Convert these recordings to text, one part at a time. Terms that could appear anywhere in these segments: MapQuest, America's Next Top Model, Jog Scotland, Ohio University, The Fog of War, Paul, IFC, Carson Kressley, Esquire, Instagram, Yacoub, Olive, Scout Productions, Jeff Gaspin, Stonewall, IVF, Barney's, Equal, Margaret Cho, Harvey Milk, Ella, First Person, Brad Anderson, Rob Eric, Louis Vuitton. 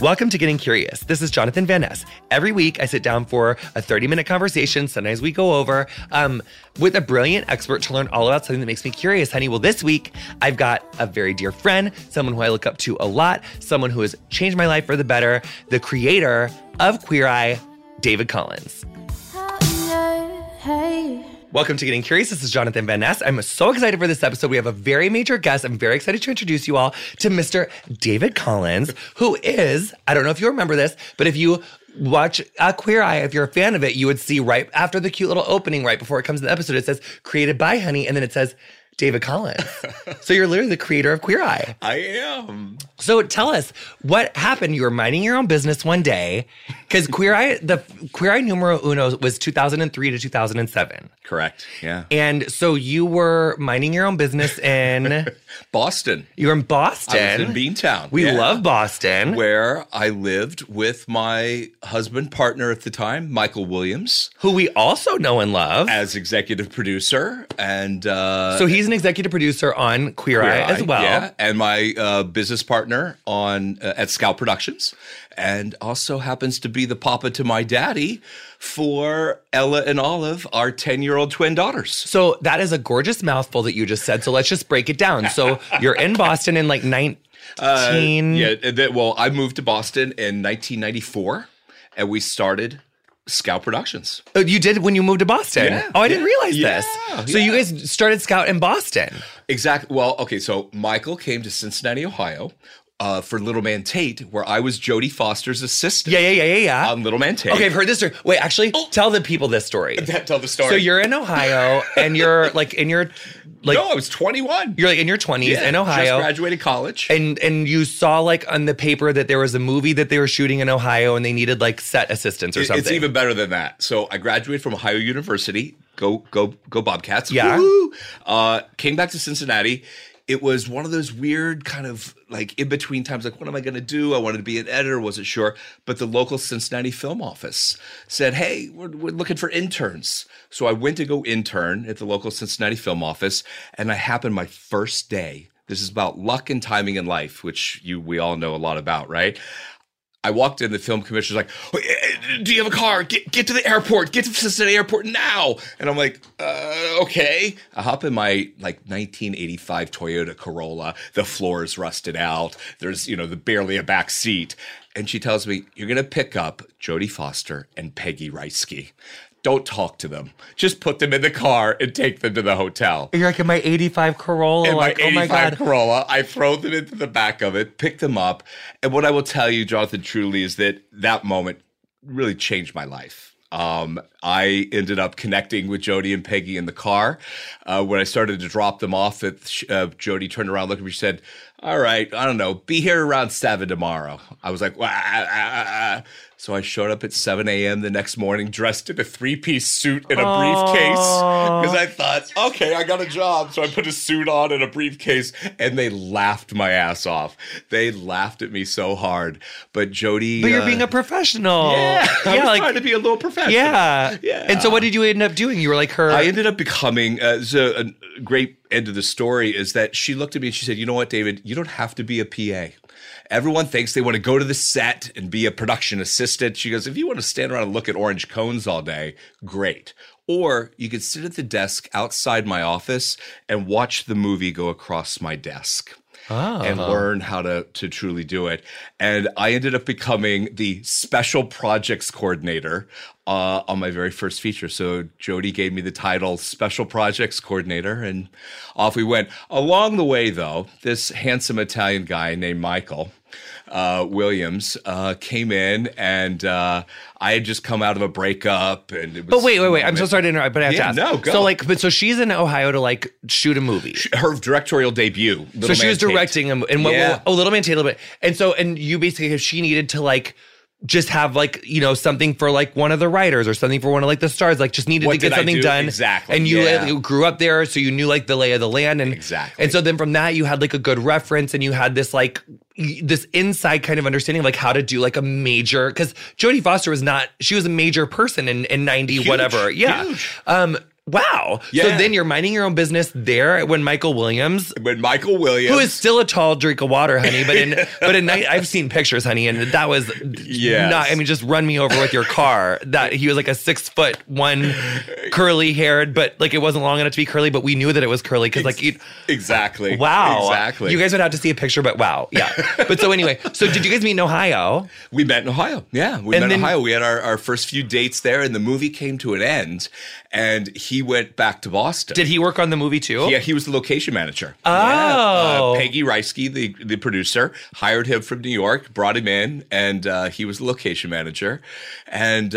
Welcome to Getting Curious. This is Jonathan Van Ness. Every week, I sit down for a 30-minute conversation. Sometimes we go over with a brilliant expert to learn all about something that makes me curious, honey. Well, this week, I've got a very dear friend, someone who I look up to a lot, someone who has changed my life for the better, the creator of Queer Eye, David Collins. Hey. Welcome to Getting Curious. This is Jonathan Van Ness. I'm so excited for this episode. We have a very major guest. I'm very excited to introduce you all to Mr. David Collins, who is, I don't know if you remember this, but if you watch Queer Eye, if you're a fan of it, you would see right after the cute little opening, right before it comes in the episode, it says, created by, honey, and then it says, David Collins. So you're literally the creator of Queer Eye. I am. So tell us, what happened? You were minding your own business one day, because Queer Eye, the Queer Eye numero uno was 2003 to 2007. Correct, yeah. And so you were minding your own business in... Boston. You were in Boston. I was in Beantown. We love Boston. Where I lived with my husband, partner at the time, Michael Williams. Who we also know and love. As executive producer. And so he's an executive producer on Queer Eye as well. Yeah, and my business partner on at Scout Productions, and also happens to be the papa to my daddy for Ella and Olive, our 10-year-old twin daughters. So that is a gorgeous mouthful that you just said. So let's just break it down. So you're in Boston in like 19... Well, I moved to Boston in 1994, and we started... Scout Productions. Oh, you did when you moved to Boston? Yeah, oh, I didn't realize this. Yeah, so you guys started Scout in Boston. Exactly. Well, okay, so Michael came to Cincinnati, Ohio for Little Man Tate, where I was Jodie Foster's assistant. Yeah. On Little Man Tate. Okay, I've heard this story. Wait, actually, tell the people this story. Tell the story. So you're in Ohio, and you're like in your... Like, no, I was 21. You're like in your 20s in Ohio. Just graduated college. And you saw like on the paper that there was a movie that they were shooting in Ohio and they needed like set assistants or something. It's even better than that. So I graduated from Ohio University. Go Bobcats. Yeah. Woo-hoo! Came back to Cincinnati. It was one of those weird kind of like in between times, like, what am I going to do? I wanted to be an editor, wasn't sure. But the local Cincinnati film office said, hey, we're looking for interns. So I went to go intern at the local Cincinnati film office, and I happened my first day. This is about luck and timing in life, which we all know a lot about, right? I walked in, the film commissioner's like, do you have a car? Get to the airport. Get to Cincinnati airport now. And I'm like, okay. I hop in my like 1985 Toyota Corolla. The floor is rusted out. There's, barely a back seat. And she tells me, you're going to pick up Jodie Foster and Peggy Rajski. Don't talk to them. Just put them in the car and take them to the hotel. You're like, in my 85 Corolla. In my 85 Corolla, I throw them into the back of it, pick them up. And what I will tell you, Jonathan, truly is that moment really changed my life. I ended up connecting with Jodie and Peggy in the car. When I started to drop them off, Jodie turned around, looked at me, she said, all right, I don't know, be here around 7 tomorrow. I was like, wah, ah, ah, ah. So I showed up at 7 a.m. the next morning, dressed in a 3-piece suit and a briefcase, because I thought, okay, I got a job. So I put a suit on and a briefcase, and they laughed my ass off. They laughed at me so hard. But Jodie... But you're being a professional. Yeah, I was trying to be a little professional. Yeah. And so what did you end up doing? You were like her... I ended up becoming a great... end of the story is that she looked at me and she said, you know what, David, you don't have to be a PA. Everyone thinks they want to go to the set and be a production assistant. She goes, if you want to stand around and look at orange cones all day, great. Or you could sit at the desk outside my office and watch the movie go across my desk. Oh. And learn how to truly do it. And I ended up becoming the special projects coordinator on my very first feature. So Jodie gave me the title special projects coordinator, and off we went. Along the way, though, this handsome Italian guy named Michael Williams came in, and I had just come out of a breakup, and it was... But wait! I'm so sorry to interrupt, but I have to ask. No, go. So so she's in Ohio to shoot a movie. Her directorial debut. She was directing him, and Little Man Tate, a little bit, and so you basically, if she needed to just have something for one of the writers or something for one of the stars, just needed to get something done. Exactly. And you grew up there, so you knew the lay of the land, and exactly. And so then from that you had a good reference, and you had this this inside kind of understanding of how to do a major, because Jodie Foster was a major person in 90 huge, whatever. Yeah. Huge. Wow. Yeah. So then you're minding your own business there when Michael Williams. Who is still a tall drink of water, honey. But in night, I've seen pictures, honey. And that was not, I mean, just run me over with your car. That he was like a 6'1" curly haired, but like it wasn't long enough to be curly. But we knew that it was curly because like. Exactly. Wow. Exactly. You guys would have to see a picture, but wow. Yeah. But so anyway, so did you guys meet in Ohio? We met in Ohio. Yeah. We met in Ohio. We had our first few dates there and the movie came to an end. And he went back to Boston. Did he work on the movie too? Yeah, he was the location manager. Oh. Yeah. Peggy Rajski, the producer, hired him from New York, brought him in, and he was the location manager. And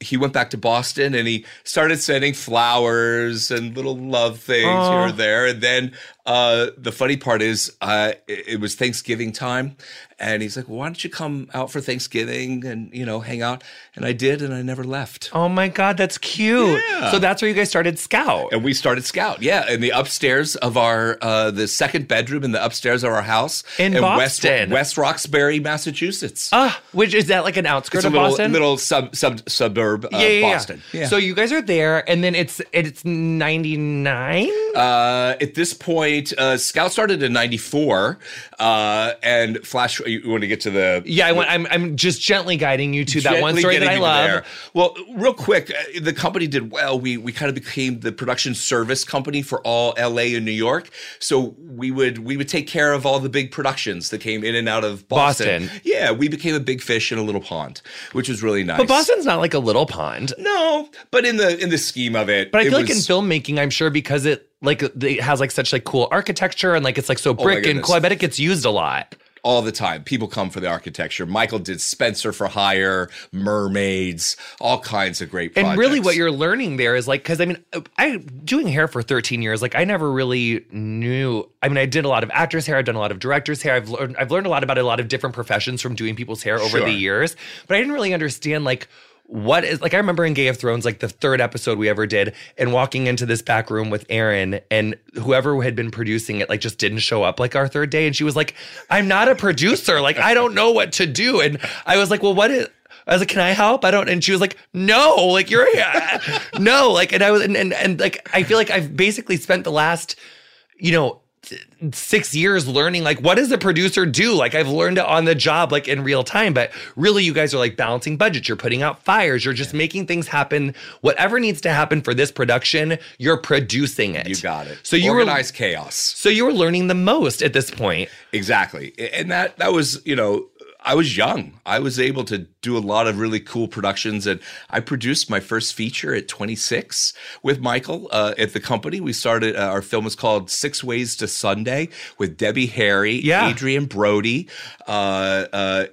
he went back to Boston, and he started sending flowers and little love things here or there. And then the funny part is it was Thanksgiving time. And he's like, well, why don't you come out for Thanksgiving and, you know, hang out? And I did, and I never left. Oh, my God. That's cute. Yeah. So that's where you guys started Scout. And we started Scout, yeah, in the upstairs of our the second bedroom in the upstairs of our house. In Boston. West Roxbury, Massachusetts. Which is that like an outskirt of Boston? It's a little suburb of Boston. Yeah. So you guys are there, and then it's 99? At this point, Scout started in 94, and Flash... You want to get to the... Yeah, I'm just gently guiding you to that one story that I love. There. Well, real quick, the company did well. We kind of became the production service company for all LA and New York. So we would take care of all the big productions that came in and out of Boston. Yeah, we became a big fish in a little pond, which was really nice. But Boston's not like a little pond. No, but in the scheme of it. But I feel like in filmmaking, I'm sure because it like it has like such like cool architecture and like it's like so brick and cool. I bet it gets used a lot. All the time. People come for the architecture. Michael did Spencer for Hire, Mermaids, all kinds of great projects. And really what you're learning there is like, because I mean, doing hair for 13 years, like I never really knew. I mean, I did a lot of actors' hair. I've done a lot of directors' hair. I've learned a lot about a lot of different professions from doing people's hair over the years. But I didn't really understand like, what is, like, I remember in Game of Thrones, like, the third episode we ever did, and walking into this back room with Erin, and whoever had been producing it, like, just didn't show up, like, our third day. And she was like, I'm not a producer. Like, I don't know what to do. And I was like, well, what is... I was like, can I help? I don't. And she was like, no, like, you're... no, like, and I was... And like, I feel like I've basically spent the last, you know... 6 years learning, like, what does a producer do? Like, I've learned it on the job, like, in real time. But really, you guys are, like, balancing budgets. You're putting out fires. You're just making things happen. Whatever needs to happen for this production, you're producing it. You got it. So you organize chaos. So you were learning the most at this point. Exactly. And that was, you know, I was young. I was able to do a lot of really cool productions. And I produced my first feature at 26 with Michael at the company. We started, our film was called 6 Ways to Sunday with Debbie Harry, Adrian Brody, Norman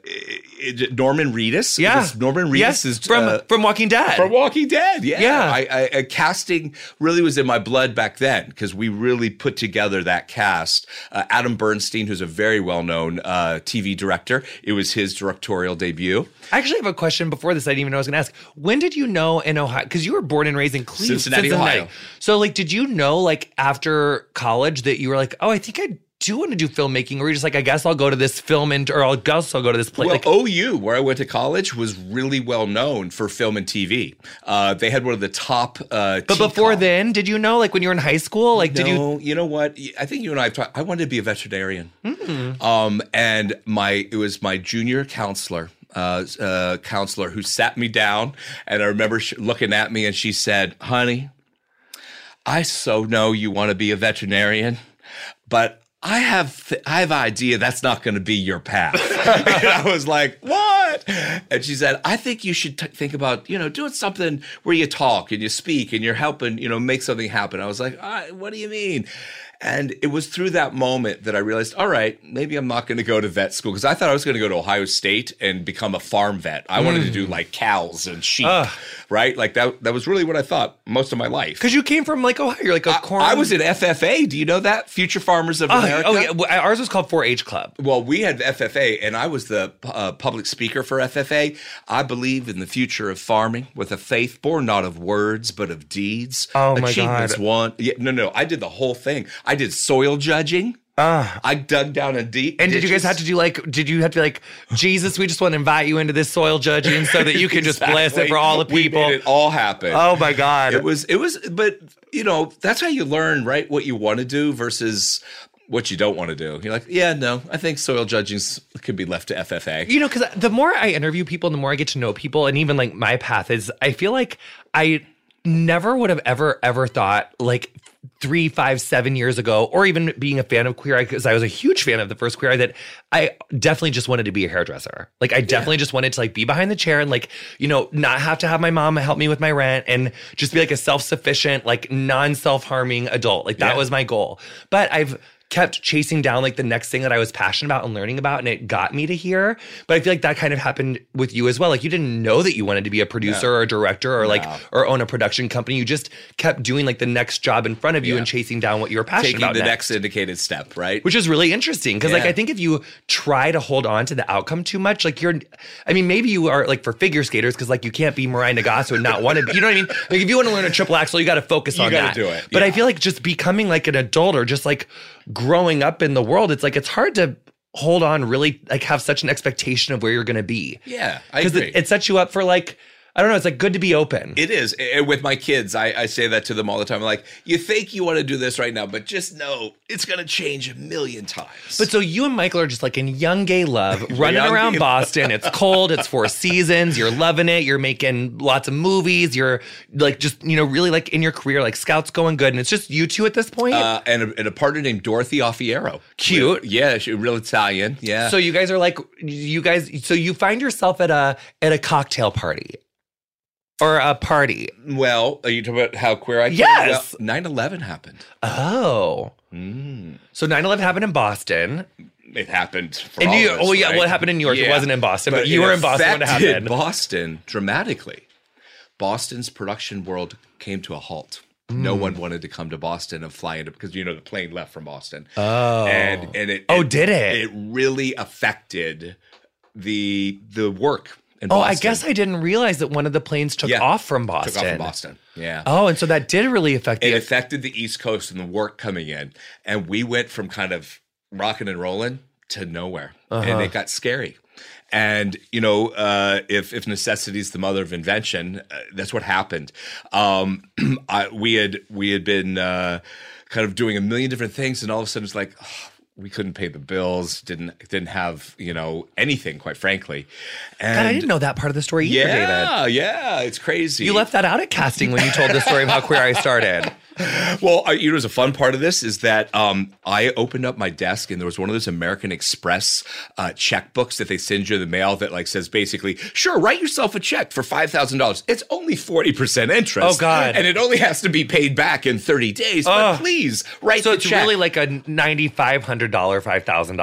Reedus. Yeah. Because Norman Reedus is from Walking Dead. From Walking Dead, yeah. I casting really was in my blood back then because we really put together that cast. Adam Bernstein, who's a very well-known TV director, it was his directorial debut. I actually have a question before this I didn't even know I was going to ask. When did you know in Ohio? Because you were born and raised in Cleveland, Cincinnati, Ohio. So, like, did you know, like, after college that you were like, oh, I think I do want to do filmmaking? Or you're just like, I guess I'll go to this film or I guess I'll go to this place. Well, like, OU, where I went to college, was really well known for film and TV. They had one of the top But before then, did you know, like, when you were in high school? Like, no, did you? No, you know what? I think you and I have talked. I wanted to be a veterinarian. Mm-hmm. And it was my junior counselor who sat me down. And I remember looking at me and she said, honey, I so know you want to be a veterinarian, but I have an idea that's not going to be your path. And I was like, what? And she said, I think you should think about, you know, doing something where you talk and you speak and you're helping, you know, make something happen. I was like, what do you mean? And it was through that moment that I realized, all right, maybe I'm not going to go to vet school because I thought I was going to go to Ohio State and become a farm vet. I wanted to do like cows and sheep, right? Like that was really what I thought most of my life. Because you came from like Ohio, you're like a corn. I was at FFA. Do you know that? Future Farmers of America. Oh, yeah. Well, ours was called 4-H Club. Well, we had FFA and I was the public speaker for FFA. I believe in the future of farming with a faith born not of words but of deeds. Oh, my God. Achievements won. Yeah, no, I did the whole thing. I did soil judging. I dug down a deep ditches. Did you guys have to do like, did you have to be like, Jesus, we just want to invite you into this soil judging so that you can just bless it for all the people. We made it all happen. Oh my God. It was, but you know, that's how you learn, right? What you want to do versus what you don't want to do. You're like, yeah, no, I think soil judging could be left to FFA. You know, because the more I interview people, the more I get to know people. And even like my path is, I feel like I never would have ever thought like 3, 5, 7 years ago, or even being a fan of Queer Eye, because I was a huge fan of the first Queer Eye, that I definitely just wanted to be a hairdresser. Like I definitely just wanted to like be behind the chair and like, you know, not have to have my mom help me with my rent and just be like a self-sufficient, like non-self-harming adult. Like that was my goal. But I've kept chasing down like the next thing that I was passionate about and learning about, and it got me to here. But I feel like that kind of happened with you as well. Like you didn't know that you wanted to be a producer or a director or like or own a production company. You just kept doing like the next job in front of you and chasing down what you were passionate about. Taking the next indicated step, right? Which is really interesting because like I think if you try to hold on to the outcome too much, like you're, I mean, maybe you are like for figure skaters because like you can't be Mariah Nagasu and not want to be, you know what I mean? Like if you want to learn a triple axel, you got to focus on that. You got to do it. But I feel like just becoming like an adult or just like growing up in the world, it's like it's hard to hold on really like have such an expectation of where you're going to be. Yeah, I agree. Because it sets you up for like, I don't know, it's like good to be open. It is. And with my kids, I say that to them all the time. I'm like, you think you want to do this right now, but just know it's going to change a million times. But so you and Michael are just like in young gay love, running around Boston. It's cold. It's 4 seasons. You're loving it. You're making lots of movies. You're like just, you know, really like in your career, like Scout's going good. And it's just you two at this point. And a partner named Dorothy Alfieri. Cute. Yeah, she's real Italian. Yeah. So you guys are like, so you find yourself at a cocktail party. Or a party. Well, are you talking about how Queer Eye? Yes. Well, 9/11 happened. Oh. Mm. So 9/11 happened in Boston. It happened for in New York. Oh, yeah. Right? Well, it happened in New York. Yeah. It wasn't in Boston, but you were in Boston when it happened. Boston dramatically. Boston's production world came to a halt. No one wanted to come to Boston and fly into because, you know, the plane left from Boston. Oh. And it. Oh, did it? It really affected the work. Oh, I guess I didn't realize that one of the planes took off from Boston. Took off from Boston, yeah. Oh, and so that did really affect it. It affected the East Coast and the work coming in. And we went from kind of rocking and rolling to nowhere. Uh-huh. And it got scary. And, you know, if necessity is the mother of invention, that's what happened. We had been kind of doing a million different things, and all of a sudden it's like, oh, we couldn't pay the bills, didn't have, you know, anything, quite frankly. And God, I didn't know that part of the story either, David. Yeah, it's crazy. You left that out at casting when you told the story of how Queer Eye started. Well, you know, it was a fun part of this is that I opened up my desk and there was one of those American Express checkbooks that they send you in the mail that like says basically, sure, write yourself a check for $5,000. It's only 40% interest. Oh, God. And it only has to be paid back in 30 days. But please write the check. So it's really like a $9,500, $5,000 or something.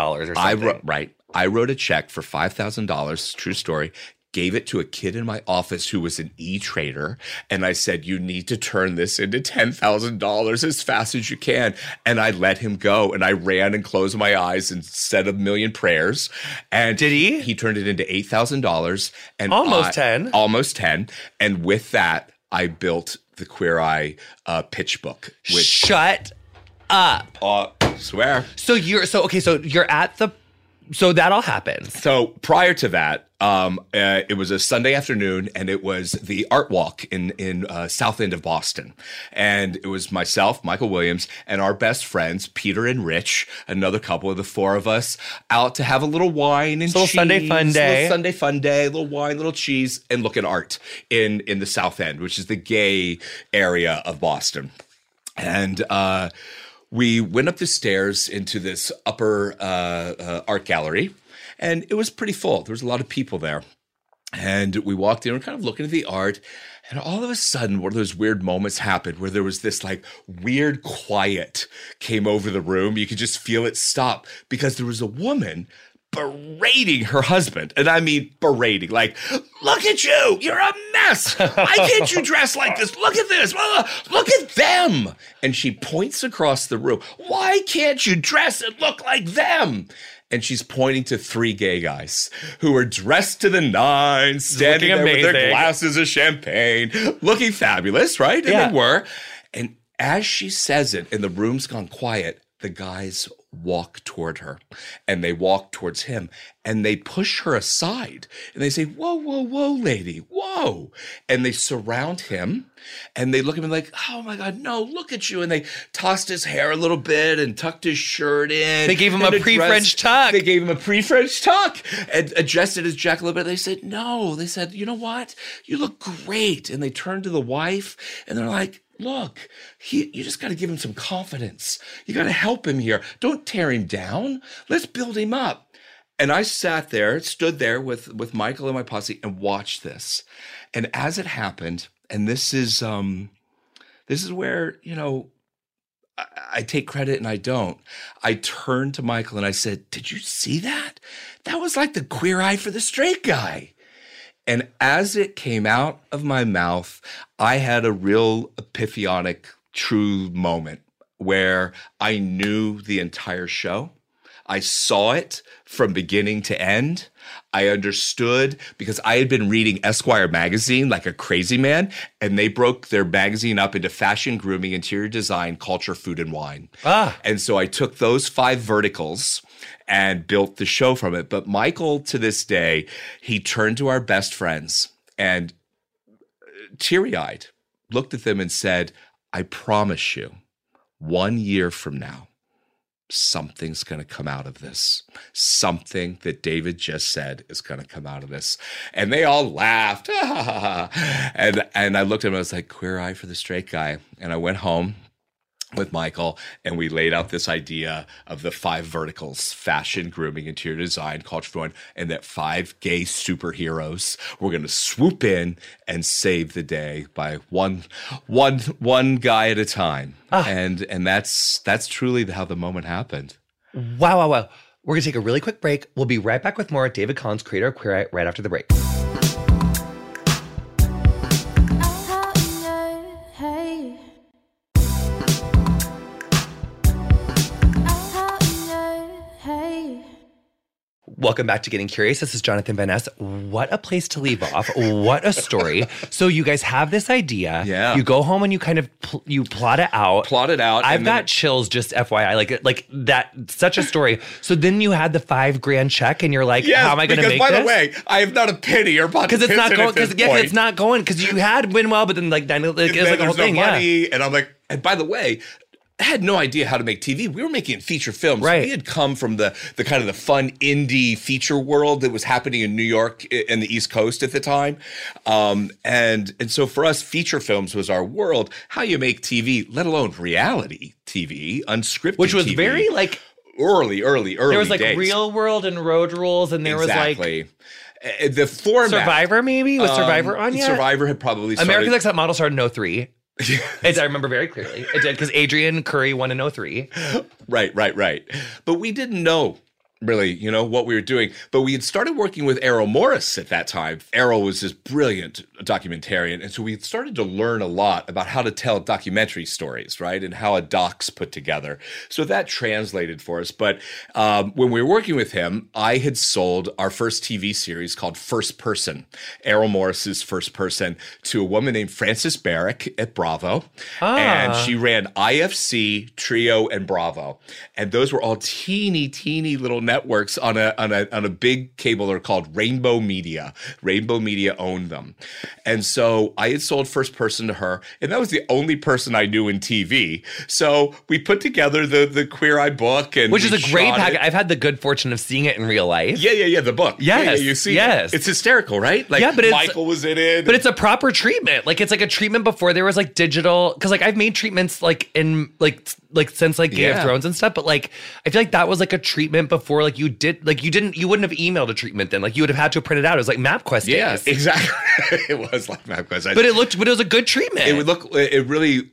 I wrote a check for $5,000, true story. Gave it to a kid in my office who was an e-trader. And I said, you need to turn this into $10,000 as fast as you can. And I let him go. And I ran and closed my eyes and said a million prayers. And did he? He turned it into $8,000. And almost 10. And with that, I built the Queer Eye pitch book. Which, shut up. Swear. So that all happened. So prior to that, it was a Sunday afternoon, and it was the art walk in South End of Boston. And it was myself, Michael Williams, and our best friends, Peter and Rich, another couple of the four of us, out to have a little wine and cheese. Little Sunday fun day, little wine, little cheese, and look at art in the South End, which is the gay area of Boston. And we went up the stairs into this upper art gallery, and it was pretty full. There was a lot of people there. And we walked in, we're kind of looking at the art, and all of a sudden, one of those weird moments happened where there was this like weird quiet came over the room. You could just feel it stop because there was a woman berating her husband. And I mean berating, like, look at you, you're a mess. Why can't you dress like this? Look at this, look at them. And she points across the room, why can't you dress and look like them? And she's pointing to 3 gay guys who are dressed to the nines, standing there with their glasses of champagne, looking fabulous, right? And they were. And as she says it, and the room's gone quiet, the guys walk toward her, and they walk towards him, and they push her aside, and they say, whoa, whoa, whoa, lady, whoa. And they surround him, and they look at him like, oh, my God, no, look at you. And they tossed his hair a little bit and tucked his shirt in. They gave him a pre-French tuck. They gave him a pre-French tuck and adjusted his jacket a little bit. They said, no. They said, you know what? You look great. And they turned to the wife, and they're like, look, you just got to give him some confidence. You got to help him here. Don't tear him down. Let's build him up. And I sat there, stood there with Michael and my posse and watched this. And as it happened, and this is where, you know, I take credit and I don't. I turned to Michael and I said, did you see that? That was like the Queer Eye for the straight guy. And as it came out of my mouth, I had a real epiphanic, true moment where I knew the entire show. I saw it from beginning to end. I understood because I had been reading Esquire magazine like a crazy man, and they broke their magazine up into fashion, grooming, interior design, culture, food, and wine. And so I took those five verticals and built the show from it. But Michael, to this day, he turned to our best friends and teary-eyed looked at them and said, I promise you, 1 year from now, something's going to come out of this. Something that David just said is going to come out of this. And they all laughed. And I looked at him and I was like, Queer Eye for the straight guy. And I went home with Michael, and we laid out this idea of the five verticals: fashion, grooming, interior design, culture, food, and that five gay superheroes were going to swoop in and save the day by one guy at a time. And that's truly how the moment happened. Wow, wow, wow. We're going to take a really quick break. We'll be right back with more at David Collins, creator of Queer Eye, right after the break. Welcome back to Getting Curious. This is Jonathan Van Ness. What a place to leave off. What a story. So you guys have this idea. Yeah. You go home and you kind of you plot it out. Plot it out. I've got chills, just FYI. Like that, such a story. So then you had the $5,000 check and you're like, yes, how am I going to make this? Because, by the way, I have not a penny or pocket because it's not going. Because you had Winwell, but then it was like a whole thing. Money, yeah. And I'm like, and by the way, I had no idea how to make TV. We were making feature films. Right. We had come from the kind of the fun indie feature world that was happening in New York and the East Coast at the time. And so for us, feature films was our world. How you make TV, let alone reality TV, unscripted TV. Which was very like early days. There was like Real World and Road Rules, and there was like the format. Survivor maybe? Was Survivor on yet? Survivor had probably started. America's Next Top Model started in 2003. Yes. I remember very clearly. It did, because Adrian Curry won in 2003. Right. But we didn't know really, you know, what we were doing. But we had started working with Errol Morris at that time. Errol was this brilliant documentarian. And so we had started to learn a lot about how to tell documentary stories, right, and how a doc's put together. So that translated for us. But when we were working with him, I had sold our first TV series called First Person, Errol Morris's First Person, to a woman named Frances Barrick at Bravo. And she ran IFC, Trio, and Bravo. And those were all teeny little networks on a big cable that are called Rainbow Media. Rainbow Media owned them. And so I had sold First Person to her, and that was the only person I knew in TV. So we put together the Queer Eye book, and which is a great package. I've had the good fortune of seeing it in real life. Yeah. The book. Yes. Yeah, you see. Yes. It. It's hysterical, right? Like, yeah, but Michael was in it. But it's a proper treatment. Like, it's like a treatment before there was like digital, because like I've made treatments like in like since like Game of Thrones and stuff, but like I feel like that was like a treatment before. Like you did, like you wouldn't have emailed a treatment then. Like you would have had to print it out. It was like MapQuest. Yeah, exactly. It was like MapQuest. But it was a good treatment.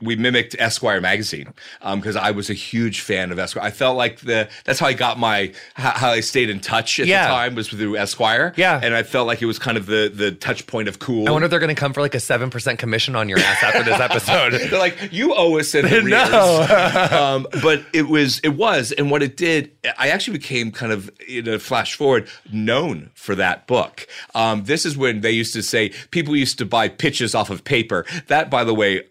We mimicked Esquire magazine because I was a huge fan of Esquire. I felt like that's how I got how I stayed in touch at the time was through Esquire. Yeah. And I felt like it was kind of the touch point of cool. I wonder if they're going to come for like a 7% commission on your ass after this episode. They're like, you owe us in arrears. No. But it was, and what it did, I actually became kind of, you know, flash forward, known for that book. This is when they used to say people used to buy pitches off of paper. That, by the way,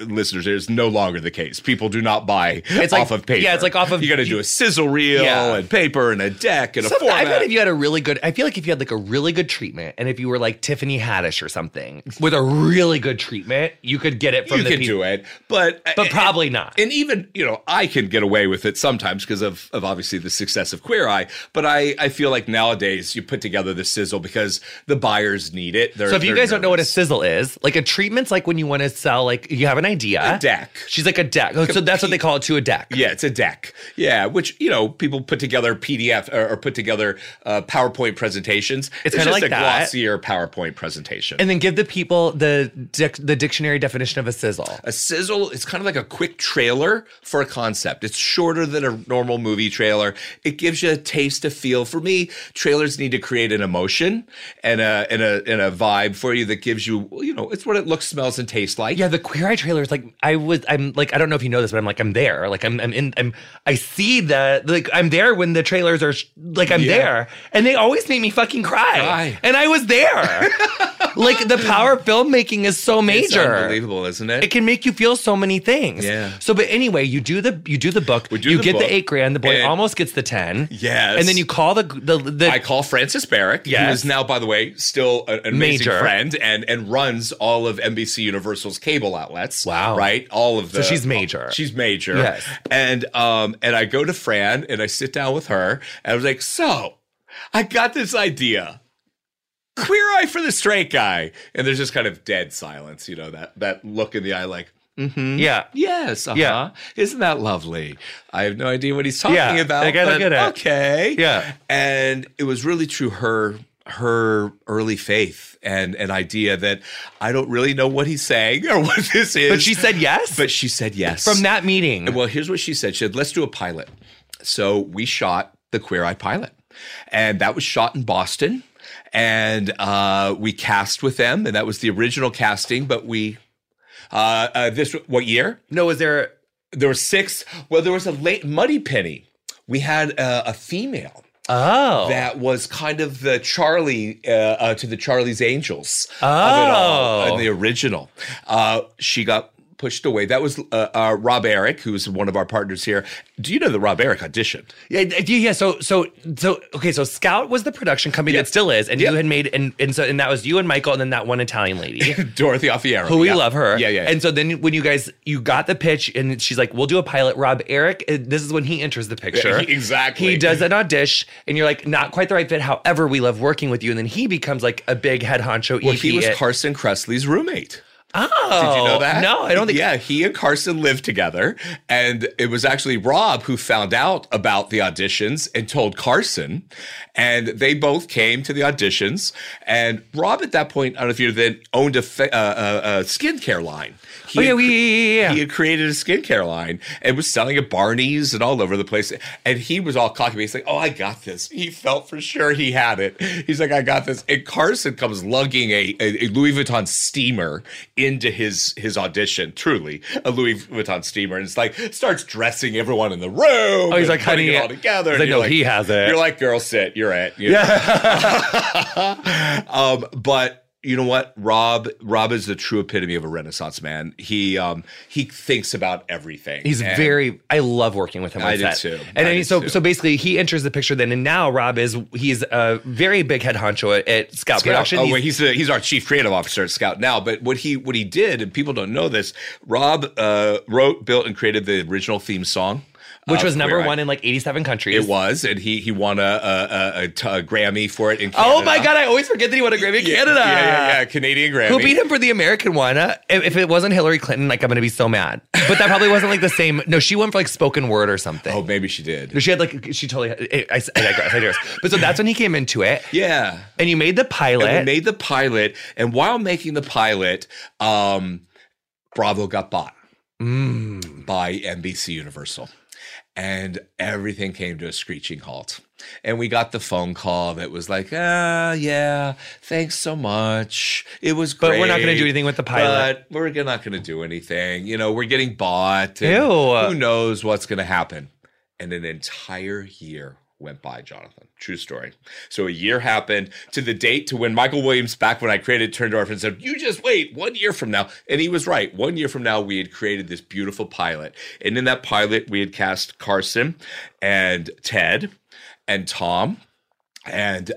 listeners, is no longer the case. People do not buy off of paper. Yeah, it's like off of – you got to do a sizzle reel and paper and a deck and a format. I bet if you had a really good – I feel like if you had like a really good treatment and if you were like Tiffany Haddish or something with a really good treatment, you could get it from the people. You could do it. But probably not. And even, you know, I can get away with it sometimes because of obviously the success of Queer Eye. But I feel like nowadays you put together the sizzle because the buyers need it. So if you guys don't know what a sizzle is, like a treatment's like when you want to sell, like you have an idea. A deck. She's like a deck. So that's what they call it too, a deck. Yeah, it's a deck. Yeah, which, you know, people put together PDF or put together PowerPoint presentations. It's kind of like a glossier PowerPoint presentation. And then give the people the dictionary definition of a sizzle. A sizzle is kind of like a quick trailer for a concept. It's shorter than a normal movie trailer. It gives you a taste, a feel. For me, trailers need to create an emotion and a vibe for you that gives you, you know, it's what it looks, smells, and tastes like. Yeah, the Queer Eye trailer is like I don't know if you know this, but I'm like I'm there. Like I see that, like I'm there when the trailers are there. And they always make me fucking cry. And I was there. Like the power of filmmaking is so major. It's unbelievable, isn't it? It can make you feel so many things. Yeah. So but anyway, you do the book, you get the $8,000, the boy almost gets the 10. Yes. And then you call I call Frances Barrick, who is now, by the way, still an amazing friend and runs all of NBC Universal's cable outlets. Wow. Right? All of the. So she's major. She's major. Yes. And I go to Fran and I sit down with her and I was like, so I got this idea. Queer Eye for the straight guy. And there's just kind of dead silence, you know, that look in the eye like, mm-hmm. Yeah. Yes. Uh-huh. Yeah. Isn't that lovely? I have no idea what he's talking about. I gotta get it. Okay. Yeah. And it was really true, her early faith and an idea that I don't really know what he's saying or what this is. But she said yes? But she said yes. From that meeting. And well, here's what she said. She said, let's do a pilot. So we shot the Queer Eye pilot. And that was shot in Boston. And we cast with them. And that was the original casting. But we... this what year? No, was there? There were six. Well, there was a late Muddy Penny. We had a female. Oh, that was kind of the Charlie to the Charlie's Angels of it all in the original. She got pushed away. That was Rob Eric, who's one of our partners here. Do you know that Rob Eric auditioned? Yeah. So Scout was the production company that still is, and you had made and that was you and Michael, and then that one Italian lady, Dorothy Alfieri, who we love her. Yeah. And so then when you got the pitch, and she's like, "We'll do a pilot." Rob Eric, this is when he enters the picture. Exactly. He does an audition, and you're like, "Not quite the right fit." However, we love working with you, and then he becomes like a big head honcho. Well, he was Carson Kressley's roommate. Oh. Did you know that? No, I don't think. Yeah, he and Carson lived together. And it was actually Rob who found out about the auditions and told Carson. And they both came to the auditions. And Rob, at that point, I don't know if you then owned a skincare line. He had created a skincare line and was selling at Barney's and all over the place. And he was all cocky. He's like, oh, I got this. He felt for sure he had it. He's like, I got this. And Carson comes lugging a Louis Vuitton steamer into his audition, truly, a Louis Vuitton steamer. And it's like, starts dressing everyone in the room. Oh, he's like, honey, it all together. He's like, no, he has it. You're like, girl, sit. You're it. You know? But you know what? Rob is the true epitome of a Renaissance man. He thinks about everything. He's very. I love working with him. I do too. And so basically, he enters the picture then, and now Rob he's a very big head honcho at Scout Productions. Oh wait, he's our chief creative officer at Scout now. But what he did, and people don't know this, Rob wrote, built, and created the original theme song. Which was number one in like 87 countries. It was, and he won a Grammy for it in Canada. Oh my God, I always forget that he won a Grammy in Canada. Yeah, Canadian Grammy. Who beat him for the American one? If it wasn't Hillary Clinton, like I'm going to be so mad. But that probably wasn't like the same. No, she won for like spoken word or something. Oh, maybe she did. No, she had like, she totally, I digress. But so that's when he came into it. Yeah. And you made the pilot. And we made the pilot, and while making the pilot, Bravo got bought by NBC Universal. And everything came to a screeching halt. And we got the phone call that was like, thanks so much. It was great. But we're not going to do anything with the pilot. But we're not going to do anything. You know, we're getting bought. Ew. Who knows what's going to happen. And an entire year went by, Jonathan. True story. So a year happened to the date to when Michael Williams, back when I created, turned to our friend and said, you just wait 1 year from now. And he was right. 1 year from now, we had created this beautiful pilot. And in that pilot, we had cast Carson and Ted and Tom and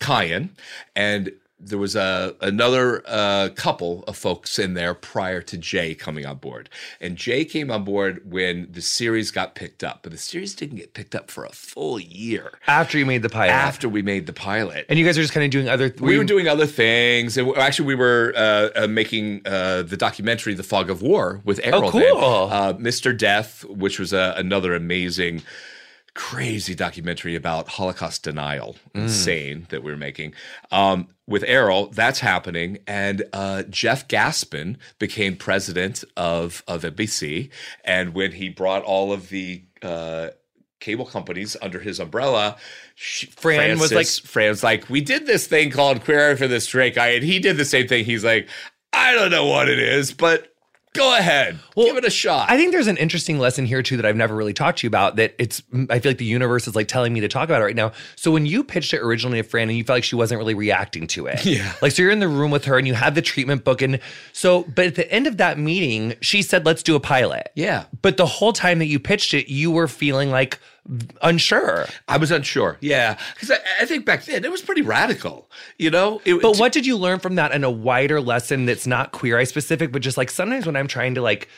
Kyan. And there was another couple of folks in there prior to Jay coming on board. And Jay came on board when the series got picked up. But the series didn't get picked up for a full year. After you made the pilot. After we made the pilot. And you guys were just kind of doing other things. We were doing other things. And actually, we were making the documentary The Fog of War with Errol. Oh, cool. Mr. Death, which was another amazing, crazy documentary about Holocaust denial, insane, that we were making. With Errol, that's happening. And Jeff Gaspin became president of NBC. And when he brought all of the cable companies under his umbrella, Fran was like, we did this thing called Queer Eye for this straight guy. And he did the same thing. He's like, I don't know what it is, but go ahead. Well, give it a shot. I think there's an interesting lesson here, too, that I've never really talked to you about that it's – I feel like the universe is, like, telling me to talk about it right now. So when you pitched it originally to Fran and you felt like she wasn't really reacting to it. Yeah. Like, so you're in the room with her and you had the treatment book and so – but at the end of that meeting, she said, let's do a pilot. Yeah. But the whole time that you pitched it, you were feeling like – unsure. I was unsure. Yeah. Because I think back then it was pretty radical, you know? But what did you learn from that and a wider lesson that's not Queer Eye specific, but just like sometimes when I'm trying to like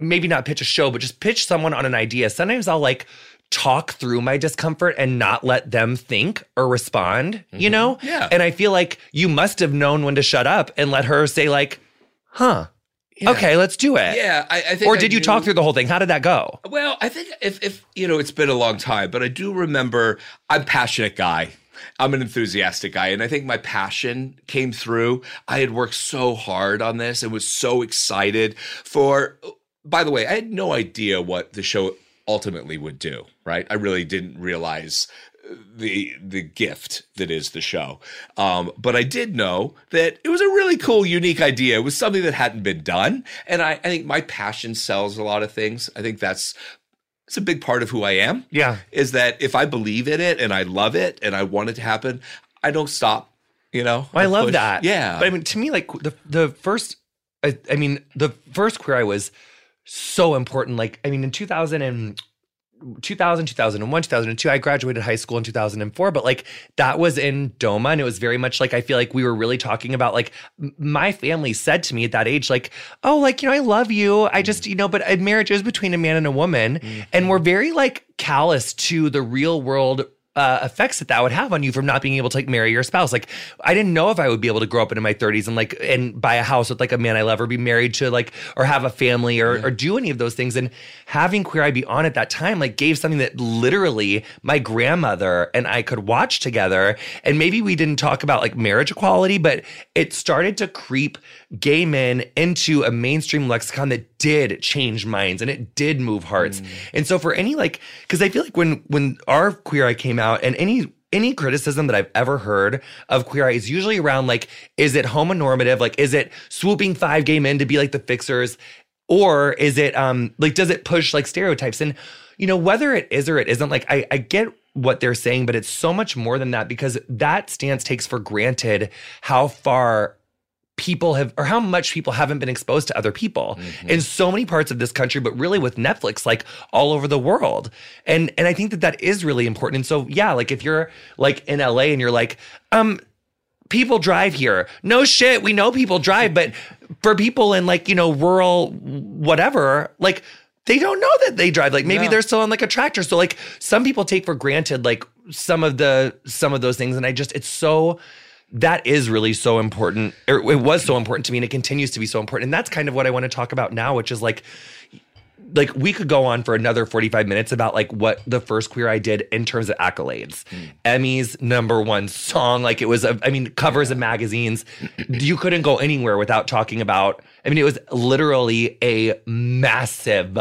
maybe not pitch a show, but just pitch someone on an idea, sometimes I'll like talk through my discomfort and not let them think or respond, you know? Yeah. And I feel like you must have known when to shut up and let her say like, huh. Yeah. Okay, let's do it. Yeah, I think. Or did you talk through the whole thing? How did that go? Well, I think if you know, it's been a long time, but I do remember. I'm a passionate guy. I'm an enthusiastic guy, and I think my passion came through. I had worked so hard on this and was so excited for. By the way, I had no idea what the show ultimately would do. Right, I really didn't realize the gift that is the show. But I did know that it was a really cool, unique idea. It was something that hadn't been done. And I think my passion sells a lot of things. I think it's a big part of who I am. Yeah. Is that if I believe in it and I love it and I want it to happen, I don't stop, you know? Well, I love that. Yeah. But I mean, to me, like the first Queer Eye was so important. Like, I mean, in 2001, 2002, I graduated high school in 2004, but like that was in DOMA and it was very much like, I feel like we were really talking about like my family said to me at that age, like, oh, like, you know, I love you. I just, you know, but marriage is between a man and a woman. Mm-hmm. And we're very like callous to the real world effects that would have on you from not being able to like marry your spouse. Like I didn't know if I would be able to grow up into my 30s and like and buy a house with like a man I love or be married to like or have a family or do any of those things. And having Queer Eye be on at that time like gave something that literally my grandmother and I could watch together. And maybe we didn't talk about like marriage equality, but it started to creep gay men into a mainstream lexicon that did change minds and it did move hearts. Mm. And so for any like because I feel like when our Queer Eye came out. And any criticism that I've ever heard of Queer Eye is usually around like, is it homonormative? Like, is it swooping five gay men to be like the fixers? Or is it like, does it push like stereotypes? And, you know, whether it is or it isn't, like I get what they're saying, but it's so much more than that because that stance takes for granted how far people have or how much people haven't been exposed to other people in so many parts of this country, but really with Netflix, like all over the world. And I think that is really important. And so, yeah, like if you're like in LA and you're like, people drive here. No shit. We know people drive, but for people in like, you know, rural whatever, like they don't know that they drive. Like maybe they're still on like a tractor. So like some people take for granted, like some of those things. And I just, that is really so important. It was so important to me and it continues to be so important. And that's kind of what I want to talk about now, which is like we could go on for another 45 minutes about like what the first Queer Eye did in terms of accolades. Emmys, #1 song. Like it was, covers of magazines. You couldn't go anywhere without talking about, it was literally a massive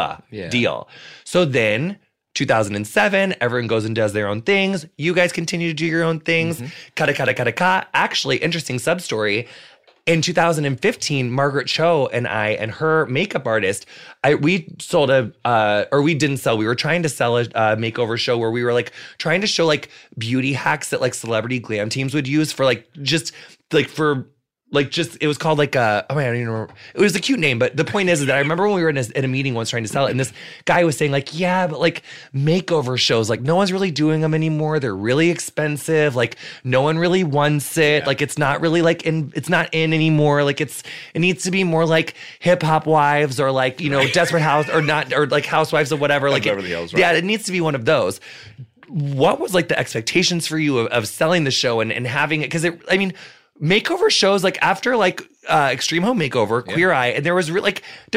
deal. So then 2007, everyone goes and does their own things. You guys continue to do your own things. Actually, interesting sub-story. In 2015, Margaret Cho and I and her makeup artist, we were trying to sell a makeover show where we were like trying to show like beauty hacks that like celebrity glam teams would use for like just like for like just, it was called like a, oh man, I don't even remember. It was a cute name, but the point is that I remember when we were in a meeting once trying to sell it, and this guy was saying like, yeah, but like makeover shows, like no one's really doing them anymore. They're really expensive. Like no one really wants it. Yeah. Like it's not really like in, it's not in anymore. Like it needs to be more like Hip Hop Wives or like, you know, Desperate House or not, or like Housewives or whatever. Like it, else, right? Yeah, it needs to be one of those. What was like the expectations for you of selling the show and having it? Cause it, I mean, makeover shows, like after like Extreme Home Makeover, Queer Eye, and there was there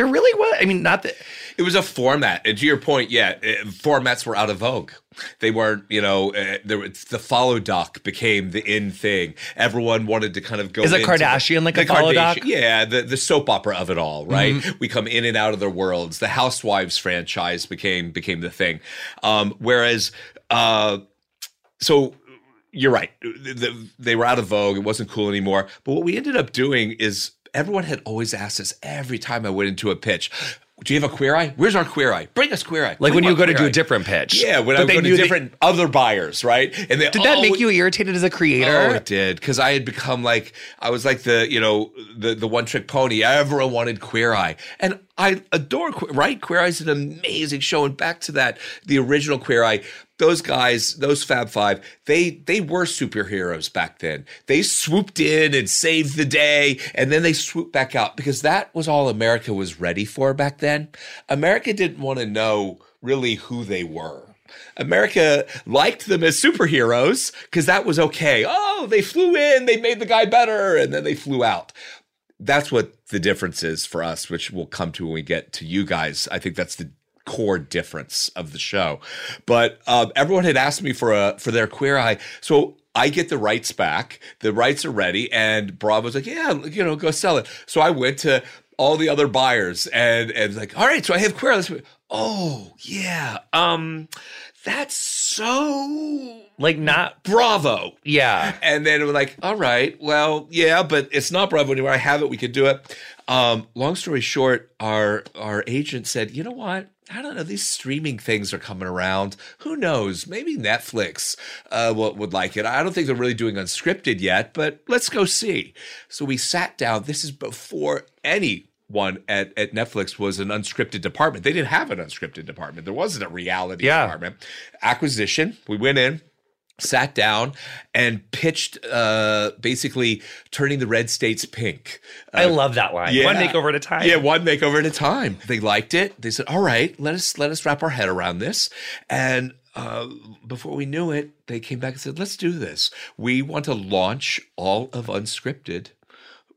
really was. I mean, not that it was a format. And to your point, formats were out of vogue. They weren't, you know, the follow doc became the in thing. Everyone wanted to kind of go. Is it Kardashian like a follow doc? Yeah, the soap opera of it all, right? Mm-hmm. We come in and out of their worlds. The Housewives franchise became the thing. Whereas, you're right. They were out of vogue. It wasn't cool anymore. But what we ended up doing is everyone had always asked us every time I went into a pitch, do you have a Queer Eye? Where's our Queer Eye? Bring us Queer Eye. Like when you go to do a different pitch. Yeah, when I go to different other buyers, right? And did that make you irritated as a creator? Oh, it did. Because I had become like, I was like the one-trick pony. Everyone wanted Queer Eye. And I adore Queer Eye, right? Queer Eye is an amazing show. And back to that, the original Queer Eye, those guys, those Fab Five, they were superheroes back then. They swooped in and saved the day, and then they swooped back out because that was all America was ready for back then. America didn't want to know really who they were. America liked them as superheroes because that was okay. Oh, they flew in, they made the guy better, and then they flew out. That's what the difference is for us, which we'll come to when we get to you guys. I think that's the core difference of the show. But everyone had asked me for their Queer Eye. So I get the rights back. The rights are ready. And Bravo's like, yeah, you know, go sell it. So I went to all the other buyers and like, all right, so I have Queer Eye. Oh, yeah. That's so... like not... Bravo. Yeah. And then we're like, all right, well, yeah, but it's not Bravo anymore. I have it. We could do it. Long story short, our agent said, you know what? I don't know. These streaming things are coming around. Who knows? Maybe Netflix would like it. I don't think they're really doing unscripted yet, but let's go see. So we sat down. This is before anyone at Netflix was an unscripted department. They didn't have an unscripted department. There wasn't a reality department. Acquisition. We went in, sat down, and pitched basically turning the red states pink. I love that line. Yeah. One makeover at a time. Yeah, one makeover at a time. They liked it. They said, all right, let us wrap our head around this. And before we knew it, they came back and said, let's do this. We want to launch all of Unscripted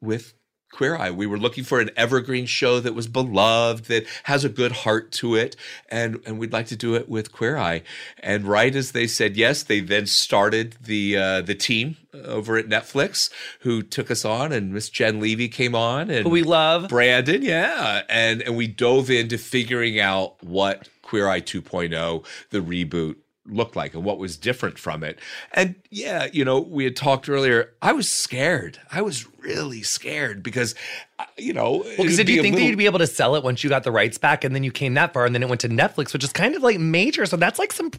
with Queer Eye. We were looking for an evergreen show that was beloved, that has a good heart to it, and we'd like to do it with Queer Eye. And right as they said yes, they then started the team over at Netflix who took us on, and Miss Jen Levy came on, and who we love, Brandon, and we dove into figuring out what Queer Eye 2.0, the reboot, looked like and what was different from it. And yeah, you know, we had talked earlier, I was scared. I was really scared because, you know. Well, because did you think that you'd be able to sell it once you got the rights back and then you came that far and then it went to Netflix, which is kind of like major. So that's like to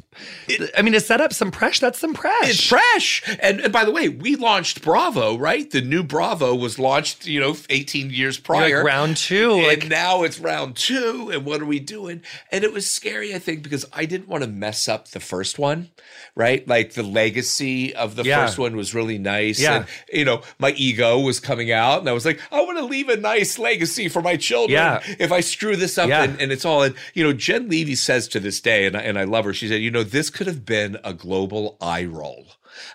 set up some press, that's some press. It's fresh. And by the way, we launched Bravo, right? The new Bravo was launched, you know, 18 years prior. Like round two. And now it's round two. And what are we doing? And it was scary, I think, because I didn't want to mess up the first one, right? Like the legacy of the first one was really nice. Yeah. And, you know, my ego was coming out and I was like, I want to leave a nice legacy for my children. Yeah. If I screw this up and it's all, and you know, Jen Levy says to this day, and I love her, she said, you know, this could have been a global eye roll,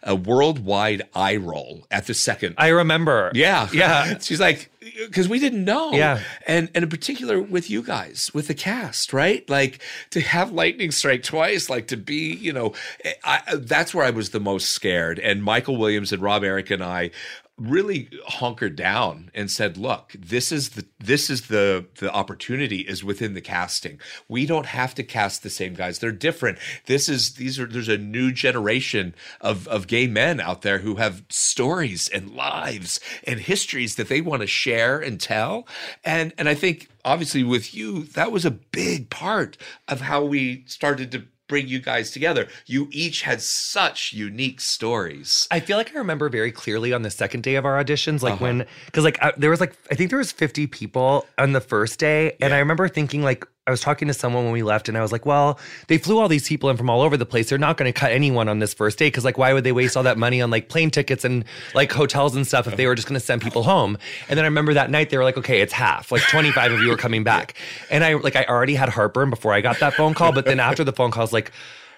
a worldwide eye roll at the second. I remember. Yeah. Yeah. She's like, because we didn't know. Yeah. And in particular with you guys, with the cast, right? Like to have lightning strike twice, like to be, you know, that's where I was the most scared. And Michael Williams and Rob Eric and I really hunkered down and said, look, this is the opportunity is within the casting. We don't have to cast the same guys. They're different. There's a new generation of gay men out there who have stories and lives and histories that they want to share and tell. And I think obviously with you, that was a big part of how we started to bring you guys together. You each had such unique stories. I feel like I remember very clearly on the second day of our auditions, like when, because like there was like, I think there was 50 people on the first day. And I remember thinking like, I was talking to someone when we left and I was like, well, they flew all these people in from all over the place. They're not going to cut anyone on this first day because like why would they waste all that money on like plane tickets and like hotels and stuff if they were just going to send people home? And then I remember that night they were like, okay, it's half. Like 25 of you are coming back. And I already had heartburn before I got that phone call. But then after the phone call, I was like,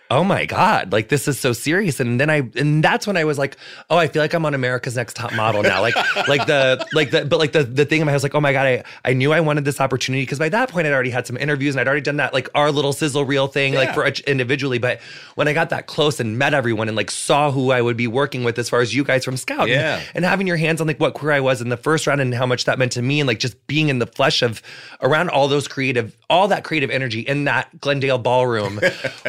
oh my God, like this is so serious. And then that's when I was like, oh, I feel like I'm on America's Next Top Model now. Like the thing in my head was like, oh my God, I knew I wanted this opportunity because by that point I'd already had some interviews and I'd already done that, like our little sizzle reel thing, like for individually. But when I got that close and met everyone and like saw who I would be working with as far as you guys from Scout and having your hands on like what Queer Eye was in the first round and how much that meant to me and like just being in the flesh of around all that creative energy in that Glendale ballroom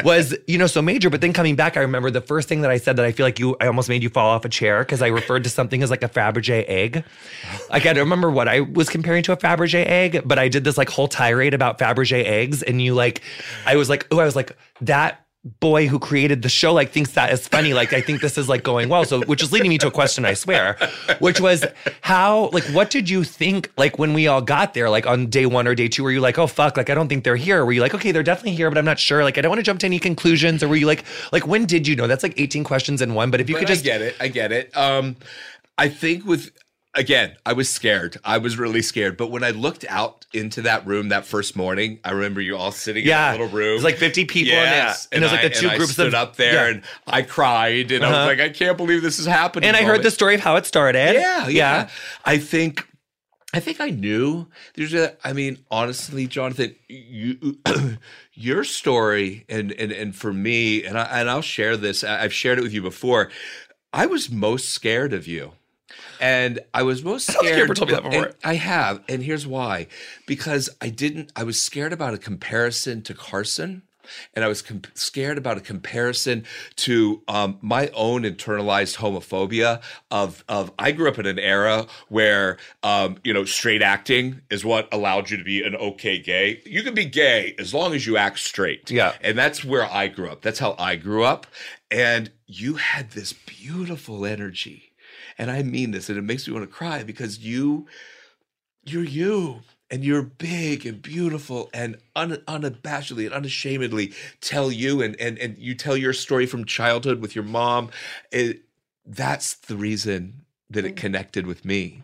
was, you know, so major. But then coming back, I remember the first thing that I said that I feel like I almost made you fall off a chair because I referred to something as like a Fabergé egg. Like I don't remember what I was comparing to a Fabergé egg, but I did this like whole tirade about Fabergé eggs. And you like, I was like, that boy who created the show like thinks that is funny. Like I think this is like going well. So which is leading me to a question, I swear, which was how, like what did you think like when we all got there, like on day one or day two, were you like, oh fuck, like I don't think they're here? Or were you like, okay, they're definitely here, but I'm not sure. Like I don't want to jump to any conclusions. Or were you like when did you know? That's like 18 questions in one, but if you could just I get it. I think again, I was scared. I was really scared. But when I looked out into that room that first morning, I remember you all sitting in that little room. It was like 50 people in it. And it was like the two groups. I stood up there and I cried. And I was like, I can't believe this is happening. And I heard the story of how it started. Yeah. I think I knew. Honestly, Jonathan, your story and for me, and I'll share this. I've shared it with you before. I was most scared of you. And I was most scared. I don't think you ever told me that before. I have, and here's why: because I was scared about a comparison to Carson, and I was scared about a comparison to my own internalized homophobia. I grew up in an era where straight acting is what allowed you to be an okay gay. You can be gay as long as you act straight. Yeah, and that's where I grew up. That's how I grew up. And you had this beautiful energy. And I mean this, and it makes me want to cry because you're you, and you're big and beautiful and unabashedly and unashamedly tell you, and you tell your story from childhood with your mom. That's the reason that it connected with me,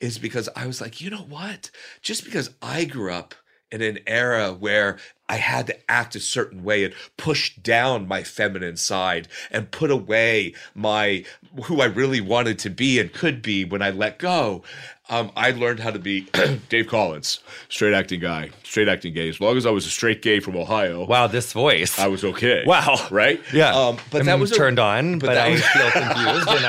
is because I was like, you know what? Just because I grew up in an era where I had to act a certain way and push down my feminine side and put away who I really wanted to be and could be when I let go. I learned how to be Dave Collins, straight acting gay. As long as I was a straight gay from Ohio. Wow, this voice. I was okay. Wow. Right? Yeah. But that was turned on, but I feel confused and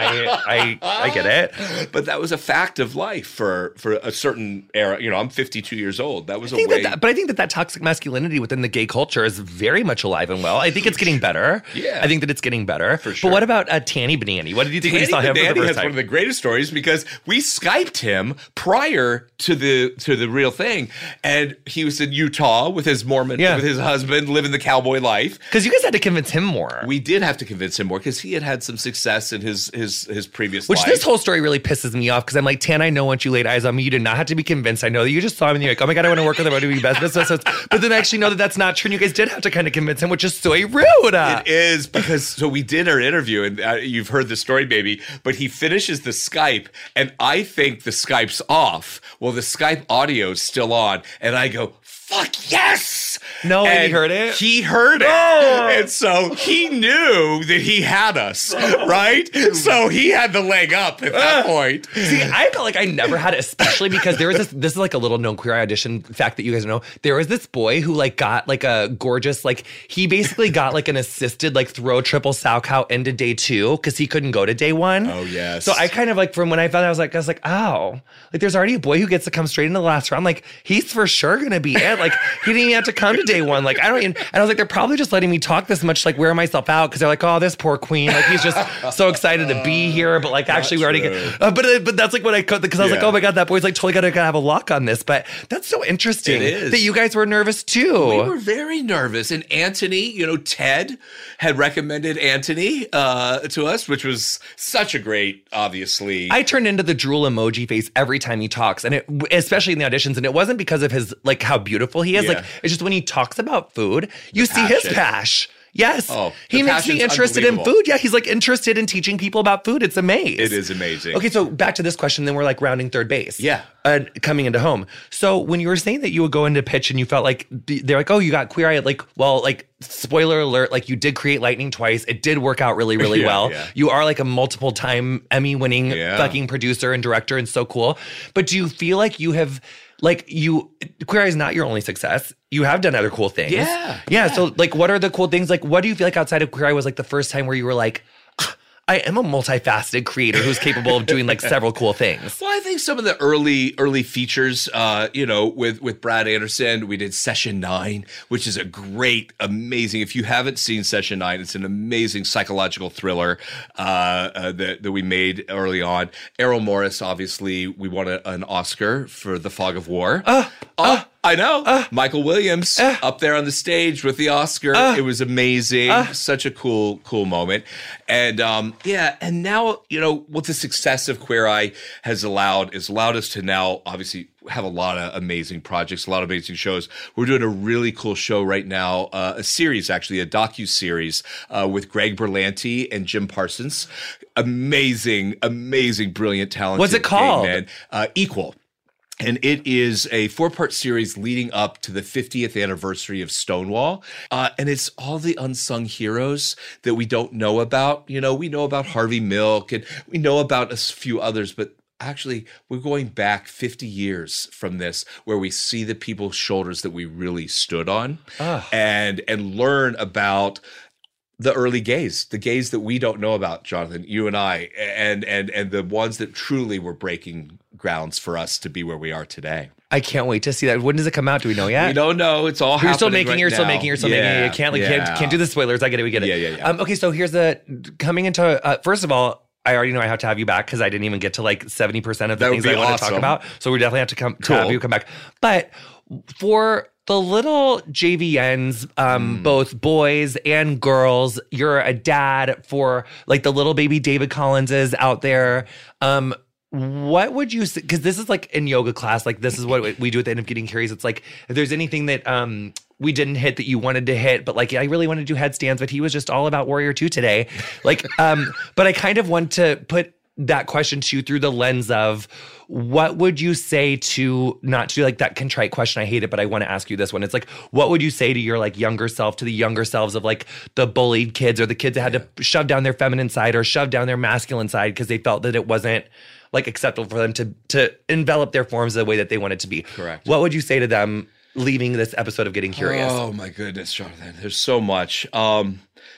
I get it. But that was a fact of life for a certain era. You know, I'm 52 years old. That was a way. But I think that toxic masculinity within the gay culture is very much alive and well. I think it's getting better. Yeah. I think that it's getting better. For sure. But what about Tanny Banani? What did you think when you saw him for the first time? Tanny has one of the greatest stories because we Skyped him prior to the real thing, and he was in Utah with his Mormon, with his husband, living the cowboy life. Because you guys had to convince him more. We did have to convince him more because he had some success in his previous life. Which this whole story really pisses me off because I'm like, Tan, I know once you laid eyes on me, you did not have to be convinced. I know that you just saw him and you're like, oh my God, I want to work with him. I want to be best. But then I actually know that that's not true. And you guys did have to kind of convince him, which is so rude. It is because so we did our interview, and you've heard the story, baby. But he finishes the Skype, and I think the Skype's off. Well, the Skype audio is still on, and I go, fuck yes. No, and he heard it? He heard it. Oh. And so he knew that he had us, right? So he had the leg up at that point. See, I felt like I never had it, especially because there was this is like a little known Queer Eye audition fact that you guys know. There was this boy who like got like a gorgeous, like he basically got like an assisted like throw triple sauerkraut into day two because he couldn't go to day one. Oh, yes. So I kind of like from when I found out, I was like, oh, like there's already a boy who gets to come straight in the last round. Like he's for sure going to be it. Like he didn't even have to come to day one. Like I don't even, and I was like, they're probably just letting me talk this much, like wear myself out because they're like, oh, this poor queen. Like he's just so excited to be here. But like actually we already, but that's like what I could, because I was like, oh my God, that boy's like totally gotta have a lock on this. But that's so interesting that you guys were nervous too. We were very nervous. And Anthony, you know, Ted had recommended Anthony to us, which was such a great, obviously. I turned into the drool emoji face every time he talks, and it, especially in the auditions. And it wasn't because of his, like, how beautiful he is. Yeah. Like, it's just when he talks about food, you see his pash. Yes. Oh, he makes me interested in food. Yeah, he's like interested in teaching people about food. It's amazing. It is amazing. Okay, so back to this question, then we're like rounding third base. Yeah. Coming into home. So when you were saying that you would go into pitch and you felt like, they're like, oh, you got Queer Eye, like, well, like, spoiler alert, like you did create lightning twice. It did work out really, really well. Yeah. You are like a multiple time Emmy winning fucking producer and director and so cool. But do you feel like you have... Like you, Queer Eye is not your only success. You have done other cool things. Yeah. So like, what are the cool things? Like, what do you feel like outside of Queer Eye was like the first time where you were like, I am a multifaceted creator who's capable of doing like several cool things. Well, I think some of the early features, you know, with Brad Anderson, we did Session 9, which is a great, amazing. If you haven't seen Session 9, it's an amazing psychological thriller that we made early on. Errol Morris, obviously, we won an Oscar for The Fog of War. I know. Michael Williams up there on the stage with the Oscar. It was amazing. Such a cool moment. And and now, you know, what the success of Queer Eye has allowed us to now obviously have a lot of amazing projects, a lot of amazing shows. We're doing a really cool show right now, a series, actually, a docu-series with Greg Berlanti and Jim Parsons. Amazing, brilliant, talented. What's it called? Equal. And it is a 4-part series leading up to the 50th anniversary of Stonewall. And it's all the unsung heroes that we don't know about. You know, we know about Harvey Milk and we know about a few others, but actually, we're going back 50 years from this, where we see the people's shoulders that we really stood on and learn about the early gays, the gays that we don't know about, Jonathan, you and I, and the ones that truly were breaking grounds for us to be where we are today. I can't wait to see that. When does it come out? Do we know yet? We don't know. It's all happening right now. You're still making. You can't do the spoilers. We get it. Yeah. Okay, so here's coming into, first of all, I already know I have to have you back because I didn't even get to like 70% of the things I want to talk about. So we definitely have to have you come back. But for the little JVNs, both boys and girls, you're a dad for like the little baby David Collins is out there. What would you say? Because this is like in yoga class, like this is what we do at the end of Getting Carries. It's like if there's anything that we didn't hit that you wanted to hit, but like I really wanted to do headstands, but he was just all about Warrior 2 today. Like, but I kind of want to put that question to you through the lens of what would you say to, not to like that contrite question, I hate it, but I want to ask you this one. It's like, what would you say to your like younger self, to the younger selves of like the bullied kids or the kids that had to shove down their feminine side or shove down their masculine side because they felt that it wasn't like acceptable for them to envelop their forms the way that they want it to be. Correct. What would you say to them leaving this episode of Getting Curious? Oh my goodness, Jonathan, there's so much.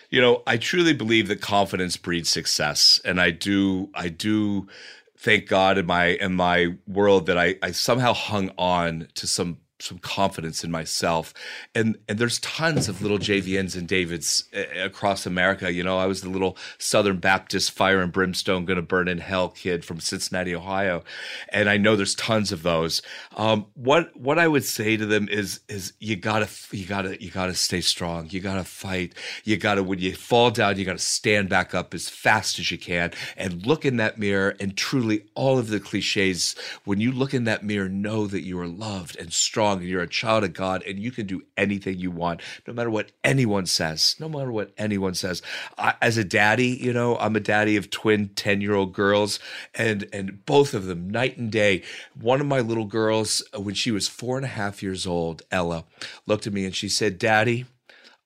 You know, I truly believe that confidence breeds success, and I do thank God in my world that I somehow hung on to some confidence in myself. And there's tons of little JVNs and Davids across America. You know, I was the little Southern Baptist fire and brimstone, gonna burn in hell kid from Cincinnati, Ohio. And I know there's tons of those. What I would say to them is you gotta stay strong. You gotta fight. You gotta, when you fall down, you gotta stand back up as fast as you can and look in that mirror, and truly all of the cliches, when you look in that mirror, know that you are loved and strong wrong and you're a child of God and you can do anything you want, no matter what anyone says, no matter what anyone says. As a daddy, you know, I'm a daddy of twin 10-year-old girls, and both of them, night and day. One of my little girls, when she was 4.5 years old, Ella, looked at me and she said, "Daddy,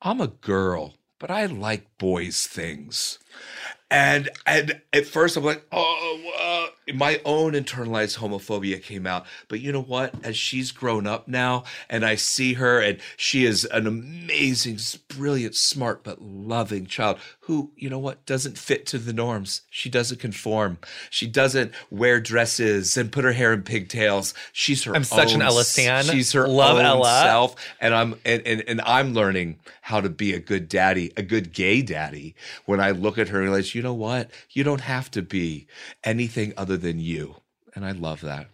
I'm a girl, but I like boys' things." And at first I'm like, oh, my own internalized homophobia came out. But you know what? As she's grown up now and I see her, and she is an amazing, brilliant, smart, but loving child who, you know what, doesn't fit to the norms. She doesn't conform. She doesn't wear dresses and put her hair in pigtails. She's her own. I'm such an Ella stan. She's her own self. And I'm learning how to be a good daddy, a good gay daddy, when I look at her and realize, you know what? You don't have to be anything other than you. And I love that.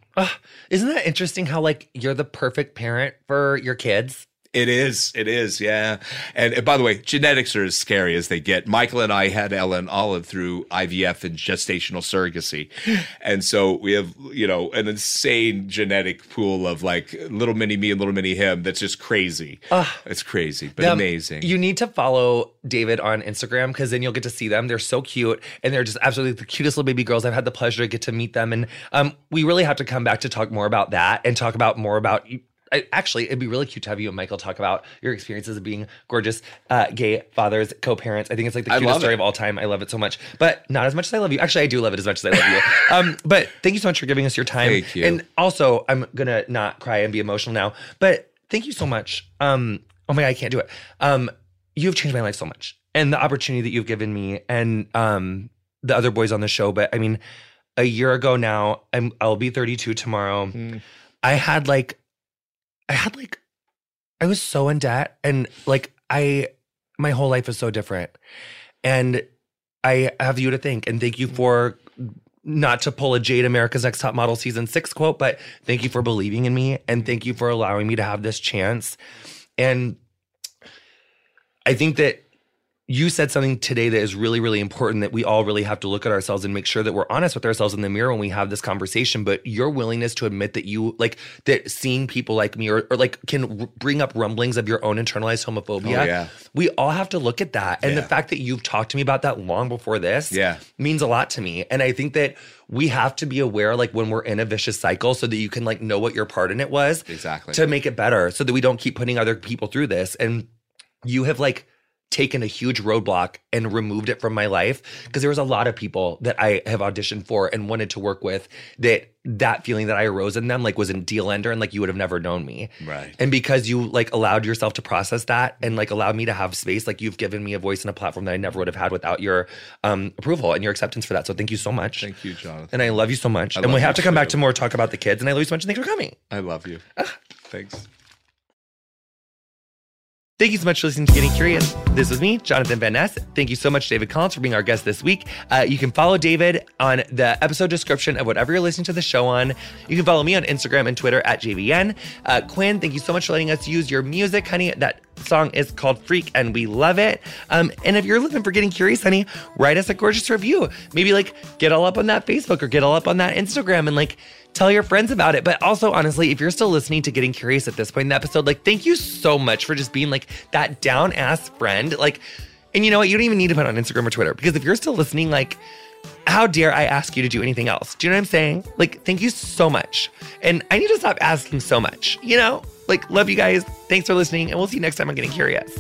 Isn't that interesting how, like, you're the perfect parent for your kids? It is, yeah. And by the way, genetics are as scary as they get. Michael and I had Ella and Olive through IVF and gestational surrogacy. And so we have, you know, an insane genetic pool of, like, little mini me and little mini him that's just crazy. It's crazy, but amazing. You need to follow David on Instagram, because then you'll get to see them. They're so cute, and they're just absolutely the cutest little baby girls. I've had the pleasure to get to meet them. And we really have to come back to talk more about that and talk about more about – actually, it'd be really cute to have you and Michael talk about your experiences of being gorgeous gay fathers, co-parents. I think it's like the cutest story of all time. I love it so much. But not as much as I love you. Actually, I do love it as much as I love you. But thank you so much for giving us your time. Thank you. And also, I'm going to not cry and be emotional now. But thank you so much. Oh, my God, I can't do it. You've changed my life so much. And the opportunity that you've given me and the other boys on the show. But, I mean, a year ago now, I'll be 32 tomorrow. Mm. I was so in debt, and my whole life is so different, and I have you to thank, and thank you for, not to pull a Jade America's Next Top Model season 6 quote, but thank you for believing in me, and thank you for allowing me to have this chance. And I think that you said something today that is really, really important, that we all really have to look at ourselves and make sure that we're honest with ourselves in the mirror when we have this conversation. But your willingness to admit that you, like, that seeing people like me or like can bring up rumblings of your own internalized homophobia. Oh, yeah. We all have to look at that. And the fact that you've talked to me about that long before this means a lot to me. And I think that we have to be aware, like, when we're in a vicious cycle, so that you can, like, know what your part in it was. Exactly. To make it better, so that we don't keep putting other people through this. And you have, like, taken a huge roadblock and removed it from my life, because there was a lot of people that I have auditioned for and wanted to work with that feeling that I arose in them, like, was a deal ender, and, like, you would have never known me. Right. And because you, like, allowed yourself to process that and, like, allowed me to have space, like, you've given me a voice and a platform that I never would have had without your approval and your acceptance for that. So thank you so much. Thank you, Jonathan. And I love you so much. And we have to come back to more talk about the kids. And I love you so much. And thanks for coming. I love you. Thanks. Thank you so much for listening to Getting Curious. This was me, Jonathan Van Ness. Thank you so much, David Collins, for being our guest this week. You can follow David on the episode description of whatever you're listening to the show on. You can follow me on Instagram and Twitter @JVN. Quinn, thank you so much for letting us use your music, honey. That song is called Freak, and we love it. And if you're living for Getting Curious, honey, write us a gorgeous review. Maybe, like, get all up on that Facebook or get all up on that Instagram and, like, tell your friends about it. But also, honestly, if you're still listening to Getting Curious at this point in the episode, like, thank you so much for just being, like, that down-ass friend. Like, and you know what? You don't even need to put it on Instagram or Twitter, because if you're still listening, like, how dare I ask you to do anything else? Do you know what I'm saying? Like, thank you so much. And I need to stop asking so much, you know? Like, love you guys. Thanks for listening. And we'll see you next time on Getting Curious.